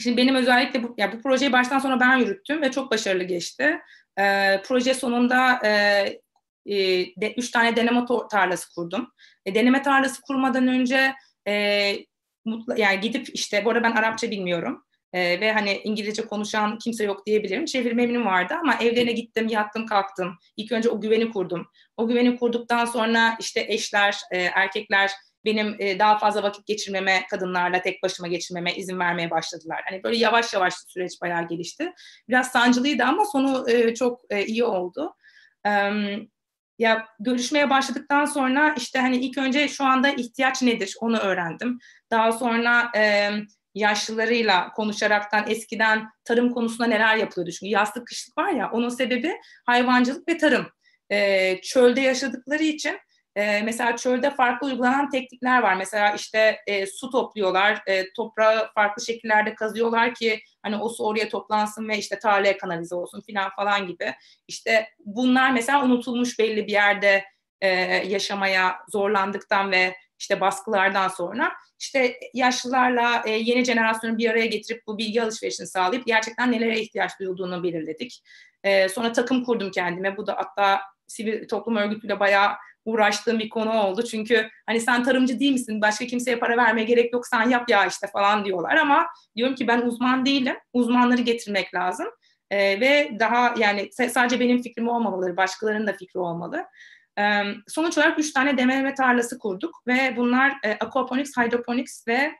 Şimdi benim özellikle bu projeyi baştan sona ben yürüttüm ve çok başarılı geçti. Proje sonunda 3 tane deneme tarlası kurdum. Deneme tarlası kurmadan önce gidip işte bu arada ben Arapça bilmiyorum. Ve hani İngilizce konuşan kimse yok diyebilirim. Çevirme eminim vardı ama evlerine gittim, yattım, kalktım. İlk önce o güveni kurdum. O güveni kurduktan sonra işte eşler, erkekler benim daha fazla vakit geçirmeme, kadınlarla tek başıma geçirmeme izin vermeye başladılar. Hani böyle yavaş yavaş süreç bayağı gelişti. Biraz sancılıydı ama sonu çok iyi oldu. Ya görüşmeye başladıktan sonra işte hani ilk önce şu anda ihtiyaç nedir onu öğrendim. Daha sonra yaşlılarıyla konuşaraktan eskiden tarım konusunda neler yapılıyordu. Çünkü yastık kışlık var ya, onun sebebi hayvancılık ve tarım. Çölde yaşadıkları için mesela çölde farklı uygulanan teknikler var. Mesela işte su topluyorlar, toprağı farklı şekillerde kazıyorlar ki hani o su oraya toplansın ve işte tarlaya kanalize olsun falan gibi. İşte bunlar mesela unutulmuş belli bir yerde yaşamaya zorlandıktan ve işte baskılardan sonra işte yaşlılarla yeni jenerasyonu bir araya getirip bu bilgi alışverişini sağlayıp gerçekten nelere ihtiyaç duyulduğunu belirledik. Sonra takım kurdum kendime. Bu da hatta sivil toplum örgütüyle bayağı uğraştığım bir konu oldu. Çünkü hani sen tarımcı değil misin? Başka kimseye para vermeye gerek yok. Sen yap ya işte falan diyorlar ama diyorum ki ben uzman değilim. Uzmanları getirmek lazım. Ve daha yani sadece benim fikrim olmamaları, başkalarının da fikri olmalı. Sonuç olarak 3 tane deneme tarlası kurduk ve bunlar aquaponics, hydroponics ve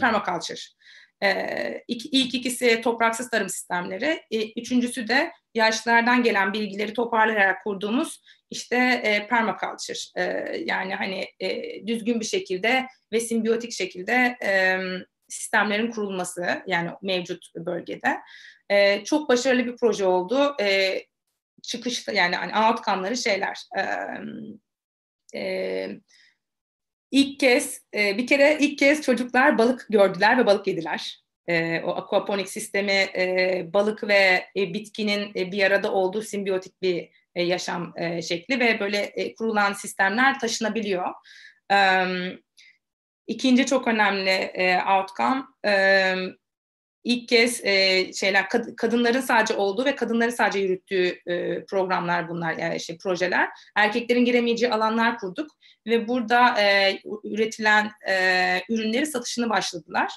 permaculture. İlk ikisi topraksız tarım sistemleri, üçüncüsü de yaşlılardan gelen bilgileri toparlayarak kurduğumuz işte permaculture. Yani hani düzgün bir şekilde ve simbiyotik şekilde sistemlerin kurulması yani mevcut bölgede. Çok başarılı bir proje oldu. Çıkışta yani hani outcome'ları şeyler. Bir kere ilk kez çocuklar balık gördüler ve balık yediler. O aquaponik sistemi balık ve bitkinin bir arada olduğu simbiyotik bir yaşam şekli ve böyle kurulan sistemler taşınabiliyor. İkinci çok önemli outcome. İlk kez kadınların sadece olduğu ve kadınların sadece yürüttüğü programlar bunlar, yani projeler. Erkeklerin giremeyeceği alanlar kurduk ve burada üretilen ürünleri satışını başladılar.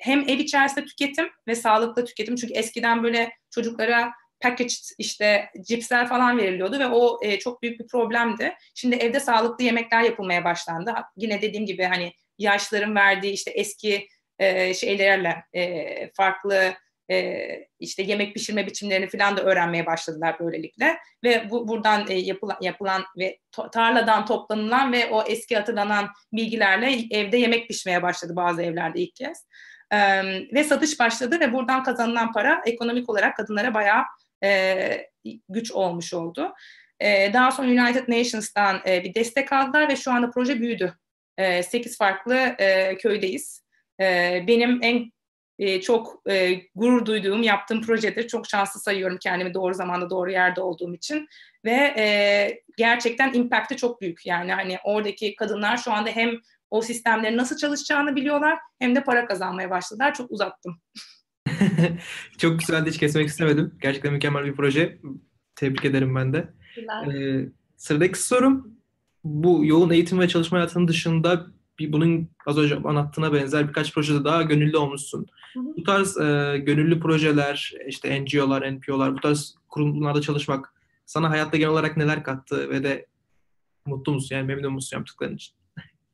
Hem ev içerisinde tüketim ve sağlıklı tüketim. Çünkü eskiden böyle çocuklara packaged işte cipsler falan veriliyordu ve o çok büyük bir problemdi. Şimdi evde sağlıklı yemekler yapılmaya başlandı. Yine dediğim gibi hani yaşlıların verdiği işte eski şeylerle farklı işte yemek pişirme biçimlerini falan da öğrenmeye başladılar böylelikle ve buradan yapılan ve tarladan toplanılan ve o eski hatırlanan bilgilerle evde yemek pişmeye başladı bazı evlerde ilk kez ve satış başladı ve buradan kazanılan para ekonomik olarak kadınlara bayağı güç olmuş oldu. Daha sonra United Nations'tan bir destek aldılar ve şu anda proje büyüdü. 8 farklı köydeyiz. Benim en çok gurur duyduğum, yaptığım projedir. Çok şanslı sayıyorum kendimi doğru zamanda, doğru yerde olduğum için. Ve gerçekten impact'ı çok büyük. Yani hani oradaki kadınlar şu anda hem o sistemlerin nasıl çalışacağını biliyorlar hem de para kazanmaya başladılar. Çok uzattım. Çok güzel, hiç kesmek istemedim. Gerçekten mükemmel bir proje. Tebrik ederim ben de. Sıradaki sorum, bu yoğun eğitim ve çalışma hayatının dışında bunun az önce anlattığına benzer birkaç projede daha gönüllü olmuşsun. Hı hı. Bu tarz gönüllü projeler, işte NGO'lar, NPO'lar, bu tarz kurumlarda çalışmak sana hayatta genel olarak neler kattı ve de mutlu musun, yani memnun musun yaptıkların için?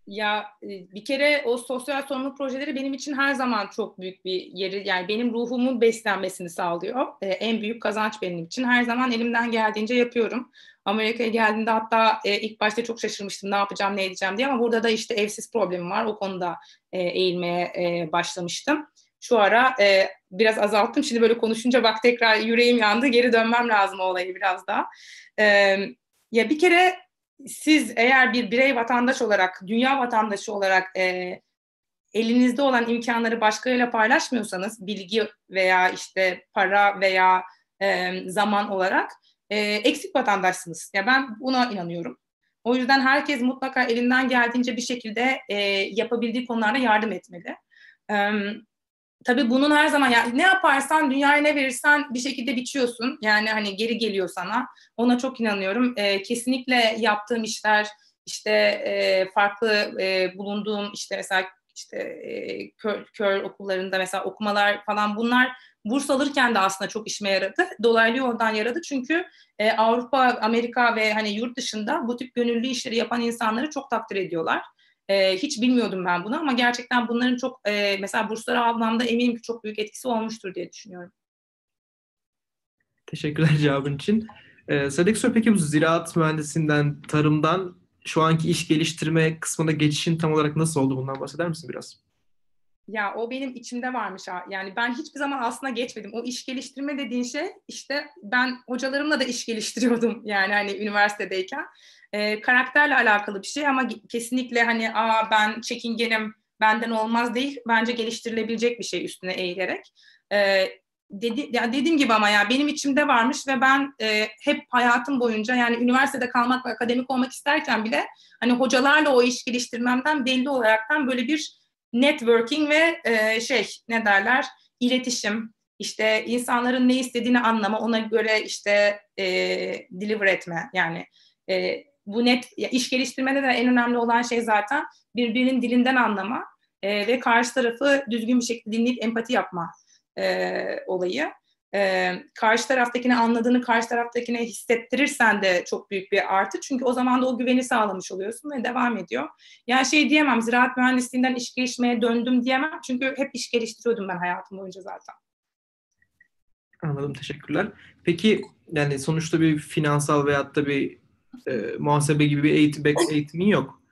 Ya bir kere o sosyal sorumluluk projeleri benim için her zaman çok büyük bir yeri, yani benim ruhumun beslenmesini sağlıyor. En büyük kazanç benim için. Her zaman elimden geldiğince yapıyorum. Amerika'ya geldiğimde hatta ilk başta çok şaşırmıştım ne yapacağım, ne edeceğim diye ama burada da işte evsiz problemim var. O konuda eğilmeye başlamıştım. Şu ara biraz azalttım. Şimdi böyle konuşunca bak tekrar yüreğim yandı. Geri dönmem lazım o olayı biraz daha. Ya bir kere siz eğer bir birey vatandaş olarak, dünya vatandaşı olarak elinizde olan imkanları başkalarıyla paylaşmıyorsanız, bilgi veya işte para veya zaman olarak eksik vatandaşsınız. Ya ben buna inanıyorum. O yüzden herkes mutlaka elinden geldiğince bir şekilde yapabildiği konularda yardım etmeli. Tabii bunun her zaman yani ne yaparsan, dünyaya ne verirsen bir şekilde biçiyorsun. Yani hani geri geliyor sana. Ona çok inanıyorum. Kesinlikle yaptığım işler işte farklı bulunduğum işte mesela kör okullarında mesela okumalar falan bunlar burs alırken de aslında çok işime yaradı. Dolaylı yoldan yaradı çünkü Avrupa, Amerika ve hani yurt dışında bu tip gönüllü işleri yapan insanları çok takdir ediyorlar. Hiç bilmiyordum ben bunu ama gerçekten bunların çok mesela burslara almamda eminim ki çok büyük etkisi olmuştur diye düşünüyorum. Teşekkürler cevabın için. Sadek Sör, peki bu ziraat mühendisinden, tarımdan şu anki iş geliştirme kısmına geçişin tam olarak nasıl oldu? Bundan bahseder misin biraz? Ya o benim içimde varmış ha. Yani ben hiçbir zaman aslında geçmedim. O iş geliştirme dediğin şey işte ben hocalarımla da iş geliştiriyordum yani hani üniversitedeyken. Karakterle alakalı bir şey ama kesinlikle hani ben çekingenim, benden olmaz değil. Bence geliştirilebilecek bir şey üstüne eğilerek. Dediğim gibi ama ya benim içimde varmış ve ben hep hayatım boyunca yani üniversitede kalmak ve akademik olmak isterken bile hani hocalarla o iş geliştirmemden belli olaraktan böyle bir networking ve iletişim, işte insanların ne istediğini anlama, ona göre işte deliver etme yani bu iş geliştirmede de en önemli olan şey zaten birbirinin dilinden anlama ve karşı tarafı düzgün bir şekilde dinleyip empati yapma olayı. Karşı taraftakine anladığını karşı taraftakine hissettirirsen de çok büyük bir artı. Çünkü o zaman da o güveni sağlamış oluyorsun ve devam ediyor. Yani şey diyemem, ziraat mühendisliğinden iş geliştirmeye döndüm diyemem. Çünkü hep iş geliştiriyordum ben hayatım boyunca zaten. Anladım, teşekkürler. Peki yani sonuçta bir finansal veyahut da bir muhasebe gibi bir eğitimin yok.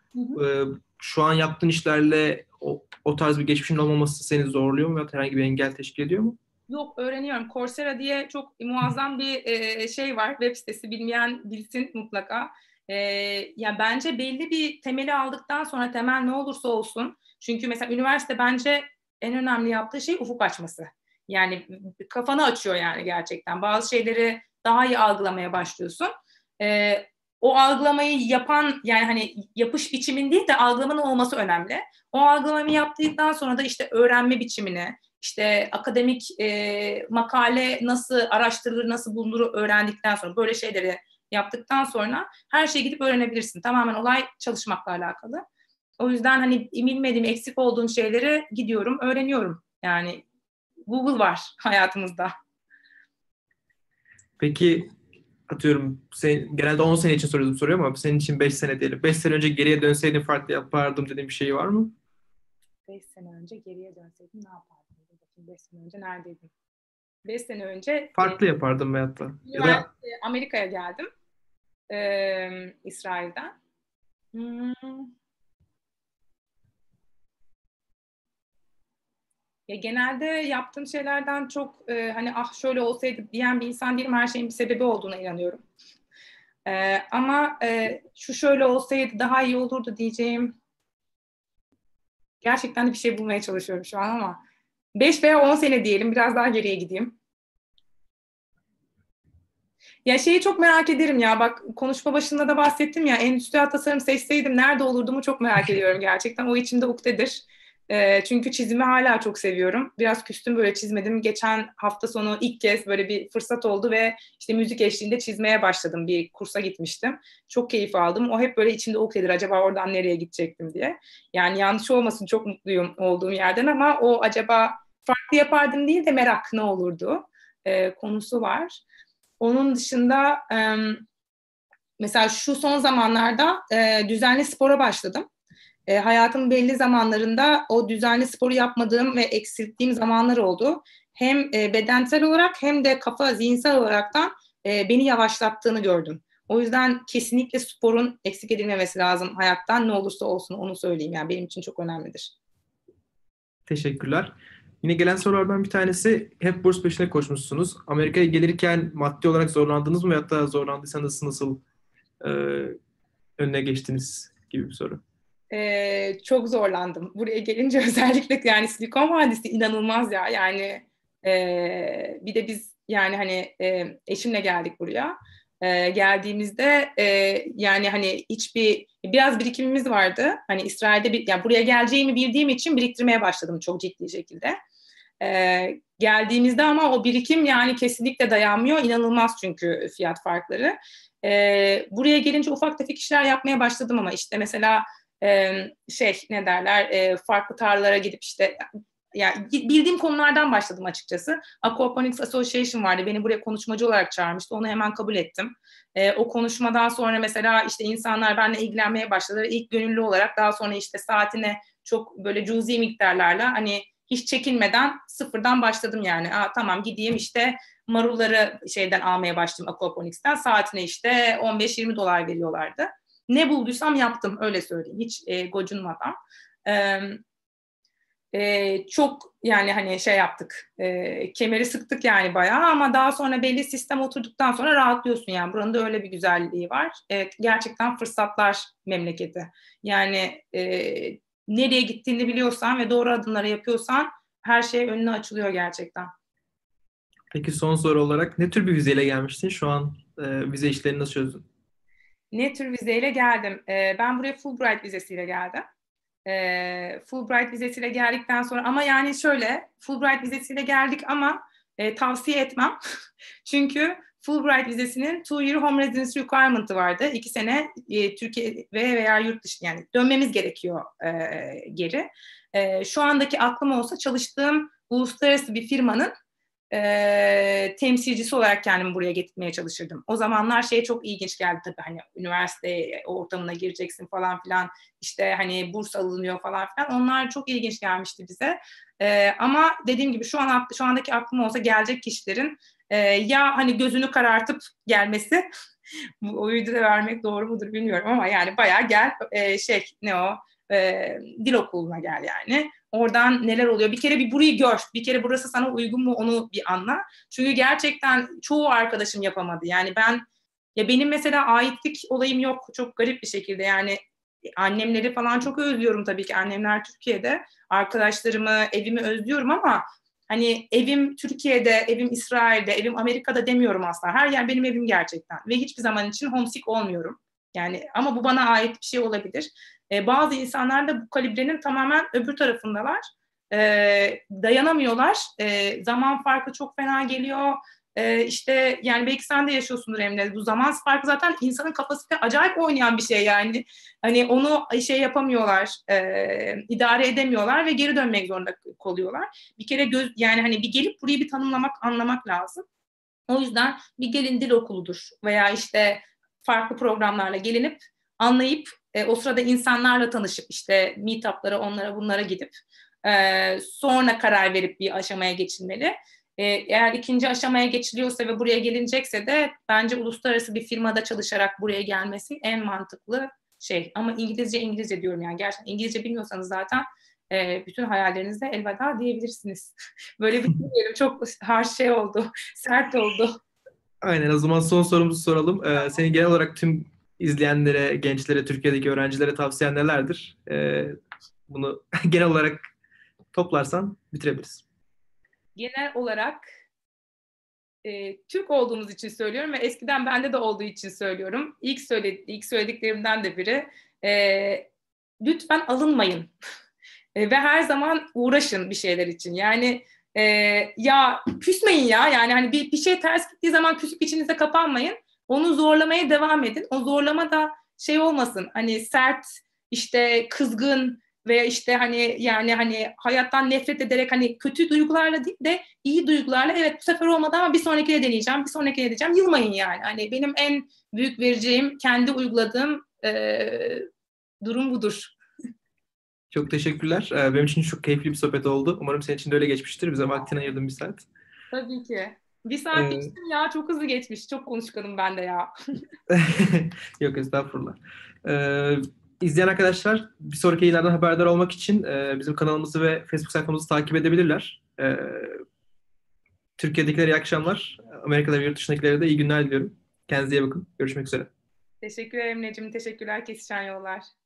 Şu an yaptığın işlerle o tarz bir geçmişin olmaması seni zorluyor mu? Ya herhangi bir engel teşkil ediyor mu? Yok, öğreniyorum. Coursera diye çok muazzam bir şey var. Web sitesi, bilmeyen bilsin mutlaka. Ya bence belli bir temeli aldıktan sonra temel ne olursa olsun. Çünkü mesela üniversite bence en önemli yaptığı şey ufuk açması. Yani kafanı açıyor yani gerçekten. Bazı şeyleri daha iyi algılamaya başlıyorsun. O algılamayı yapan yani hani yapış biçimin değil de algılamanın olması önemli. O algılamayı yaptıktan sonra da işte öğrenme biçimini, işte akademik makale nasıl araştırılır, nasıl bulunur öğrendikten sonra böyle şeyleri yaptıktan sonra her şeyi gidip öğrenebilirsin. Tamamen olay çalışmakla alakalı. O yüzden hani bilmediğim, eksik olduğum şeyleri gidiyorum, öğreniyorum. Yani Google var hayatımızda. Peki atıyorum, genelde 10 sene için soruyorum ama senin için 5 sene diyelim. 5 sene önce geriye dönseydin farklı yapardım dediğin bir şey var mı? 5 sene önce geriye dönseydim ne yapardım? 5 sene önce neredeydim? 5 sene önce... Farklı yapardım veyahut da. Amerika'ya geldim. İsrail'den. Ya genelde yaptığım şeylerden çok hani şöyle olsaydı diyen bir insan değilim. Her şeyin bir sebebi olduğuna inanıyorum. Ama şu şöyle olsaydı daha iyi olurdu diyeceğim. Gerçekten de bir şey bulmaya çalışıyorum şu an ama 5 veya 10 sene diyelim. Biraz daha geriye gideyim. Ya şeyi çok merak ederim ya. Bak konuşma başında da bahsettim ya. Endüstriyel tasarım seçseydim nerede olurdumu çok merak ediyorum gerçekten. O içimde uktedir. Çünkü çizimi hala çok seviyorum. Biraz küstüm böyle çizmedim. Geçen hafta sonu ilk kez böyle bir fırsat oldu ve işte müzik eşliğinde çizmeye başladım. Bir kursa gitmiştim. Çok keyif aldım. O hep böyle içimde okyadır. Acaba oradan nereye gidecektim diye. Yani yanlış olmasın, çok mutluyum olduğum yerden ama o acaba farklı yapardım değil de merak ne olurdu konusu var. Onun dışında mesela şu son zamanlarda düzenli spora başladım. Hayatımın belli zamanlarında o düzenli sporu yapmadığım ve eksilttiğim zamanlar oldu. Hem bedensel olarak hem de kafa, zihinsel olaraktan beni yavaşlattığını gördüm. O yüzden kesinlikle sporun eksik edilmemesi lazım hayattan. Ne olursa olsun onu söyleyeyim. Yani benim için çok önemlidir. Teşekkürler. Yine gelen sorulardan bir tanesi, hep burs peşine koşmuşsunuz. Amerika'ya gelirken maddi olarak zorlandınız mı? Veyahut da zorlandıysanız nasıl önüne geçtiniz gibi bir soru. Çok zorlandım. Buraya gelince özellikle yani Silikon Vadisi inanılmaz ya. Yani bir de biz yani hani eşimle geldik buraya. Geldiğimizde yani hani biraz birikimimiz vardı. Hani İsrail'de yani buraya geleceğimi bildiğim için biriktirmeye başladım çok ciddi şekilde. Geldiğimizde ama o birikim yani kesinlikle dayanmıyor. İnanılmaz çünkü fiyat farkları. Buraya gelince ufak tefek işler yapmaya başladım ama işte mesela farklı tarlalara gidip işte yani bildiğim konulardan başladım açıkçası. Aquaponics Association vardı. Beni buraya konuşmacı olarak çağırmıştı. Onu hemen kabul ettim. O konuşmadan sonra mesela işte insanlar benimle ilgilenmeye başladılar. İlk gönüllü olarak, daha sonra işte saatine çok böyle cüzi miktarlarla, hani hiç çekinmeden sıfırdan başladım yani. Aa, tamam, gideyim işte marulları şeyden almaya başladım, Aquaponics'ten. Saatine işte $15-20 veriyorlardı. Ne bulduysam yaptım, öyle söyleyeyim. Hiç gocunmadan. Çok yani hani şey yaptık, kemeri sıktık yani bayağı, ama daha sonra belli sistem oturduktan sonra rahatlıyorsun yani. Buranın da öyle bir güzelliği var. Gerçekten fırsatlar memleketi. Yani nereye gittiğini biliyorsan ve doğru adımları yapıyorsan her şey önüne açılıyor gerçekten. Peki son soru olarak ne tür bir vizeyle gelmiştin? Şu an vize işlerini nasıl çözdün? Ne tür vizeyle geldim? Ben buraya Fulbright vizesiyle geldim. Fulbright vizesiyle geldikten sonra, ama yani şöyle, Fulbright vizesiyle geldik ama tavsiye etmem. Çünkü Fulbright vizesinin 2 year home residence requirement'ı vardı. 2 sene Türkiye veya yurt dışı, yani dönmemiz gerekiyor geri. Şu andaki aklım olsa çalıştığım uluslararası bir firmanın temsilcisi olarak kendimi buraya getirmeye çalışırdım. O zamanlar şey çok ilginç geldi tabii, hani üniversite ortamına gireceksin falan filan, işte hani burs alınıyor falan filan. Onlar çok ilginç gelmişti bize. Ama dediğim gibi şu andaki aklım olsa gelecek kişilerin ya hani gözünü karartıp gelmesi, bu oyu da vermek doğru mudur bilmiyorum ama yani bayağı gel dil okuluna gel yani. Oradan neler oluyor? Bir kere bir burayı gör. Bir kere burası sana uygun mu onu bir anla. Çünkü gerçekten çoğu arkadaşım yapamadı. Yani benim mesela aitlik olayım yok. Çok garip bir şekilde yani annemleri falan çok özlüyorum tabii ki. Annemler Türkiye'de. Arkadaşlarımı, evimi özlüyorum ama hani evim Türkiye'de, evim İsrail'de, evim Amerika'da demiyorum asla. Her yer benim evim gerçekten. Ve hiçbir zaman için homesick olmuyorum. Yani ama bu bana ait bir şey olabilir. Bazı insanlar da bu kalibrenin tamamen öbür tarafındalar. Dayanamıyorlar. Zaman farkı çok fena geliyor. İşte yani belki sen de yaşıyorsundur Emre. Bu zaman farkı zaten insanın kafasında acayip oynayan bir şey yani. Hani onu şey yapamıyorlar, idare edemiyorlar ve geri dönmek zorunda kalıyorlar. Bir kere yani hani bir gelip burayı bir tanımlamak, anlamak lazım. O yüzden bir gelin dil okuludur veya işte farklı programlarla gelinip anlayıp o sırada insanlarla tanışıp işte meetup'lara, onlara bunlara gidip sonra karar verip bir aşamaya geçilmeli. Eğer 2. aşamaya geçiliyorsa ve buraya gelinecekse de bence uluslararası bir firmada çalışarak buraya gelmesi en mantıklı şey. Ama İngilizce diyorum yani, gerçekten İngilizce bilmiyorsanız zaten bütün hayallerinize elveda diyebilirsiniz. Böyle bir şey çok harsh şey oldu, sert oldu. Aynen, o zaman son sorumuzu soralım. Senin genel olarak tüm izleyenlere, gençlere, Türkiye'deki öğrencilere tavsiyen nelerdir? Bunu genel olarak toplarsan bitirebiliriz. Genel olarak Türk olduğumuz için söylüyorum ve eskiden bende de olduğu için söylüyorum. İlk söylediklerimden de biri, lütfen alınmayın ve her zaman uğraşın bir şeyler için. Yani ya küsmeyin ya, yani hani bir şey ters gittiği zaman küsüp içinize kapanmayın. Onu zorlamaya devam edin. O zorlama da şey olmasın, hani sert, işte kızgın veya işte hani yani hani hayattan nefret ederek, hani kötü duygularla değil de iyi duygularla, evet bu sefer olmadı ama bir sonrakine deneyeceğim, bir sonrakine deneyeceğim. Yılmayın yani. Hani benim en büyük vereceğim, kendi uyguladığım durum budur. Çok teşekkürler. Benim için çok keyifli bir sohbet oldu. Umarım senin için de öyle geçmiştir. Bize vaktini ayırdın bir saat. Tabii ki. Bir saat geçtim ya. Çok hızlı geçmiş. Çok konuşkanım ben de ya. Yok estağfurullah. İzleyen arkadaşlar bir sonraki yayınlardan haberdar olmak için bizim kanalımızı ve Facebook sayfamızı takip edebilirler. Türkiye'dekilere iyi akşamlar. Amerika'da ve yurt dışındakilere de iyi günler diliyorum. Kendinize iyi bakın. Görüşmek üzere. Teşekkürler Emre'cim. Teşekkürler Kesişen Yollar.